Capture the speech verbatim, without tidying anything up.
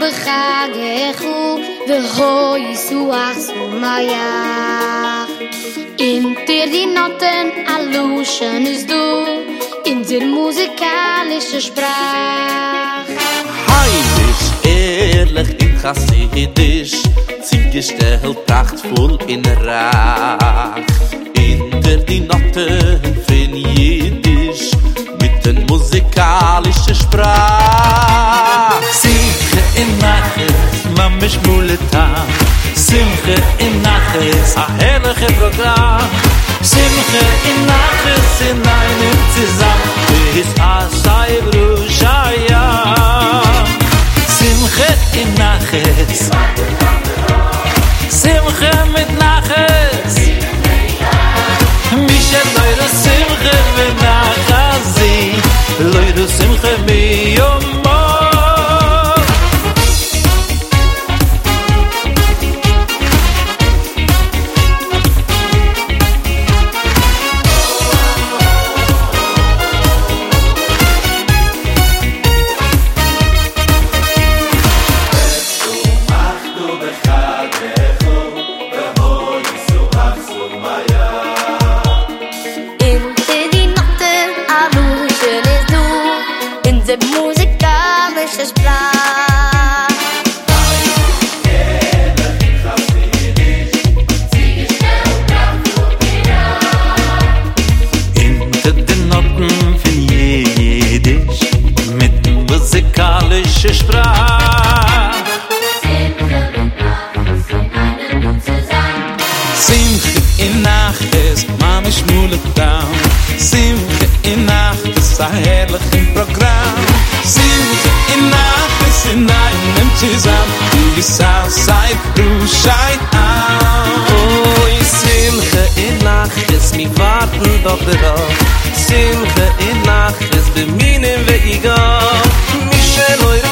בחגחו והוי סועס ומייח In dir die Noten allo schön ist du In der musikalischen Sprach Heimisch, ehrlich, in Chassidisch Ziegestellt, prachtvoll in Rach In dir die Noten von Jiddisch Mit der musikalischen Sprach Simche im Nacht, Mama schmuletach Simche im Naches, a herrliche Programm Simche im Naches, in einem zusammen Bis Asai Bruchaya Simche im Naches Simche mit Naches Mische leure Simche, wenn Nachazi Leure Simche, miyomma Simcha in Naches, beminen we igal, Mische loira